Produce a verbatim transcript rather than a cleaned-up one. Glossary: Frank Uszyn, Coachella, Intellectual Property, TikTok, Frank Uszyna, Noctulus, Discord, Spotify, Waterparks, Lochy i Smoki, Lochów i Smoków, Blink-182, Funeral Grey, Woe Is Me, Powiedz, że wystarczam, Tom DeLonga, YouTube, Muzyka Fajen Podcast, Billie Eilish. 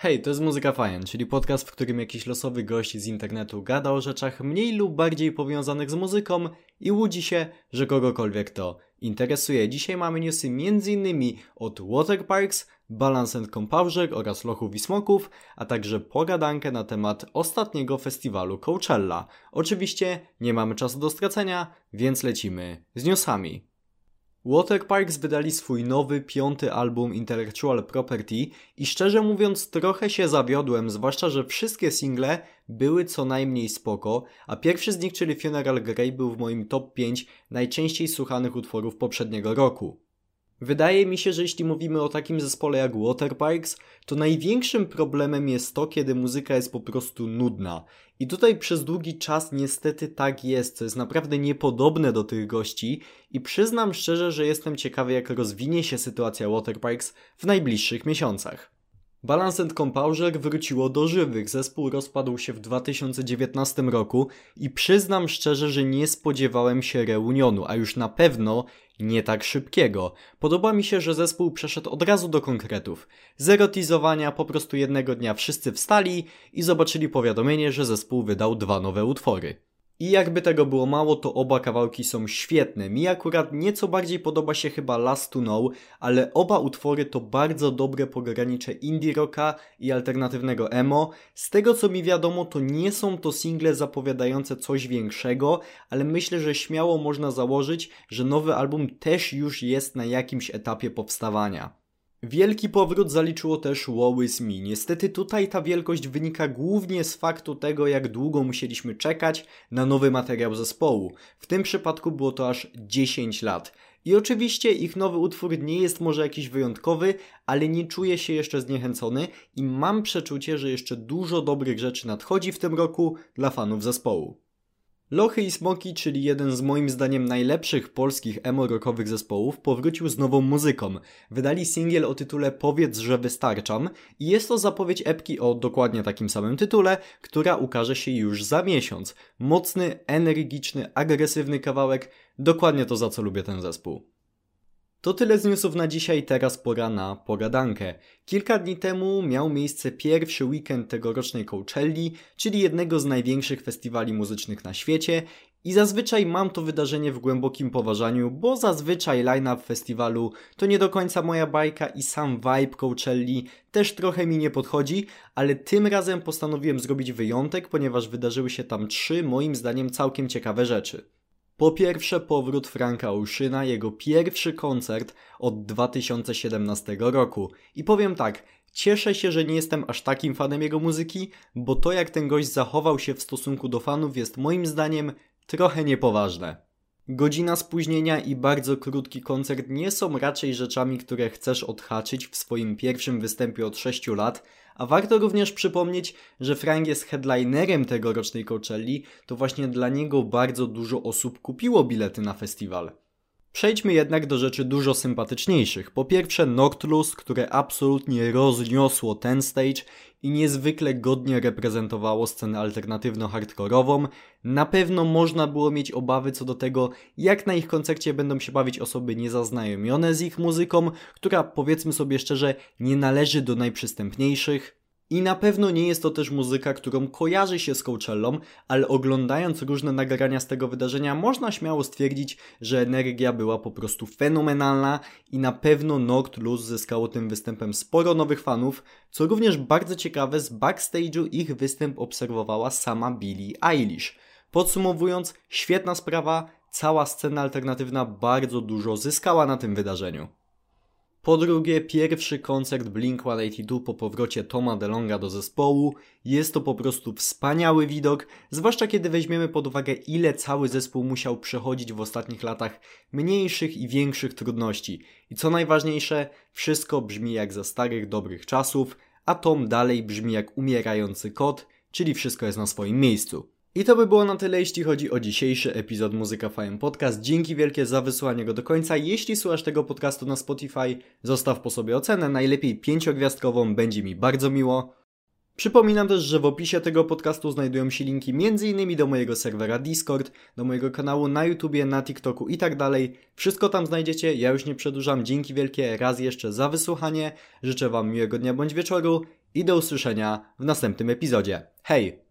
Hej, to jest Muzyka Fajen, czyli podcast, w którym jakiś losowy gość z internetu gada o rzeczach mniej lub bardziej powiązanych z muzyką i łudzi się, że kogokolwiek to interesuje. Dzisiaj mamy newsy m.in. od Waterparks, Balanced Composer oraz Lochów i Smoków, a także pogadankę na temat ostatniego festiwalu Coachella. Oczywiście nie mamy czasu do stracenia, więc lecimy z newsami. Waterparks wydali swój nowy, piąty album Intellectual Property i szczerze mówiąc trochę się zawiodłem, zwłaszcza że wszystkie single były co najmniej spoko, a pierwszy z nich, czyli Funeral Grey, był w moim top pięć najczęściej słuchanych utworów poprzedniego roku. Wydaje mi się, że jeśli mówimy o takim zespole jak Waterparks, to największym problemem jest to, kiedy muzyka jest po prostu nudna. I tutaj przez długi czas niestety tak jest, co jest naprawdę niepodobne do tych gości i przyznam szczerze, że jestem ciekawy, jak rozwinie się sytuacja Waterparks w najbliższych miesiącach. Balanced Composer wróciło do żywych, zespół rozpadł się w dwa tysiące dziewiętnastym roku i przyznam szczerze, że nie spodziewałem się reunionu, a już na pewno nie tak szybkiego. Podoba mi się, że zespół przeszedł od razu do konkretów. Zero teasowania, po prostu jednego dnia wszyscy wstali i zobaczyli powiadomienie, że zespół wydał dwa nowe utwory. I jakby tego było mało, to oba kawałki są świetne. Mi akurat nieco bardziej podoba się chyba Last to Know, ale oba utwory to bardzo dobre pogranicze indie rocka i alternatywnego emo. Z tego co mi wiadomo, to nie są to single zapowiadające coś większego, ale myślę, że śmiało można założyć, że nowy album też już jest na jakimś etapie powstawania. Wielki powrót zaliczyło też Woe Is Me. Niestety tutaj ta wielkość wynika głównie z faktu tego, jak długo musieliśmy czekać na nowy materiał zespołu. W tym przypadku było to aż dziesięć lat. I oczywiście ich nowy utwór nie jest może jakiś wyjątkowy, ale nie czuję się jeszcze zniechęcony i mam przeczucie, że jeszcze dużo dobrych rzeczy nadchodzi w tym roku dla fanów zespołu. Lochy i Smoki, czyli jeden z moim zdaniem najlepszych polskich emo-rockowych zespołów, powrócił z nową muzyką. Wydali singiel o tytule Powiedz, że wystarczam i jest to zapowiedź epki o dokładnie takim samym tytule, która ukaże się już za miesiąc. Mocny, energiczny, agresywny kawałek, dokładnie to, za co lubię ten zespół. To tyle z newsów na dzisiaj, teraz pora na pogadankę. Kilka dni temu miał miejsce pierwszy weekend tegorocznej Coachelli, czyli jednego z największych festiwali muzycznych na świecie i zazwyczaj mam to wydarzenie w głębokim poważaniu, bo zazwyczaj line-up festiwalu to nie do końca moja bajka i sam vibe Coachelli też trochę mi nie podchodzi, ale tym razem postanowiłem zrobić wyjątek, ponieważ wydarzyły się tam trzy moim zdaniem całkiem ciekawe rzeczy. Po pierwsze powrót Franka Uszyna, jego pierwszy koncert od dwa tysiące siedemnastego roku. I powiem tak, cieszę się, że nie jestem aż takim fanem jego muzyki, bo to, jak ten gość zachował się w stosunku do fanów, jest moim zdaniem trochę niepoważne. Godzina spóźnienia i bardzo krótki koncert nie są raczej rzeczami, które chcesz odhaczyć w swoim pierwszym występie od sześciu lat, a warto również przypomnieć, że Frank jest headlinerem tegorocznej Coachelli, to właśnie dla niego bardzo dużo osób kupiło bilety na festiwal. Przejdźmy jednak do rzeczy dużo sympatyczniejszych. Po pierwsze Noctulus, które absolutnie rozniosło ten stage i niezwykle godnie reprezentowało scenę alternatywno-hardkorową. Na pewno można było mieć obawy co do tego, jak na ich koncercie będą się bawić osoby niezaznajomione z ich muzyką, która, powiedzmy sobie szczerze, nie należy do najprzystępniejszych. I na pewno nie jest to też muzyka, którą kojarzy się z Coachellą, ale oglądając różne nagrania z tego wydarzenia można śmiało stwierdzić, że energia była po prostu fenomenalna i na pewno Noctulus zyskało tym występem sporo nowych fanów, co również bardzo ciekawe, z backstage'u ich występ obserwowała sama Billie Eilish. Podsumowując, świetna sprawa, cała scena alternatywna bardzo dużo zyskała na tym wydarzeniu. Po drugie, pierwszy koncert blink sto osiemdziesiąt dwa po powrocie Toma DeLonga do zespołu. Jest to po prostu wspaniały widok, zwłaszcza kiedy weźmiemy pod uwagę, ile cały zespół musiał przechodzić w ostatnich latach mniejszych i większych trudności. I co najważniejsze, wszystko brzmi jak za starych, dobrych czasów, a Tom dalej brzmi jak umierający kot, czyli wszystko jest na swoim miejscu. I to by było na tyle, jeśli chodzi o dzisiejszy epizod Muzyka Fajen Podcast. Dzięki wielkie za wysłanie go do końca. Jeśli słuchasz tego podcastu na Spotify, zostaw po sobie ocenę, najlepiej pięciogwiazdkową, będzie mi bardzo miło. Przypominam też, że w opisie tego podcastu znajdują się linki m.in. do mojego serwera Discord, do mojego kanału na YouTubie, na TikToku i tak dalej. Wszystko tam znajdziecie, ja już nie przedłużam. Dzięki wielkie raz jeszcze za wysłuchanie. Życzę Wam miłego dnia bądź wieczoru i do usłyszenia w następnym epizodzie. Hej!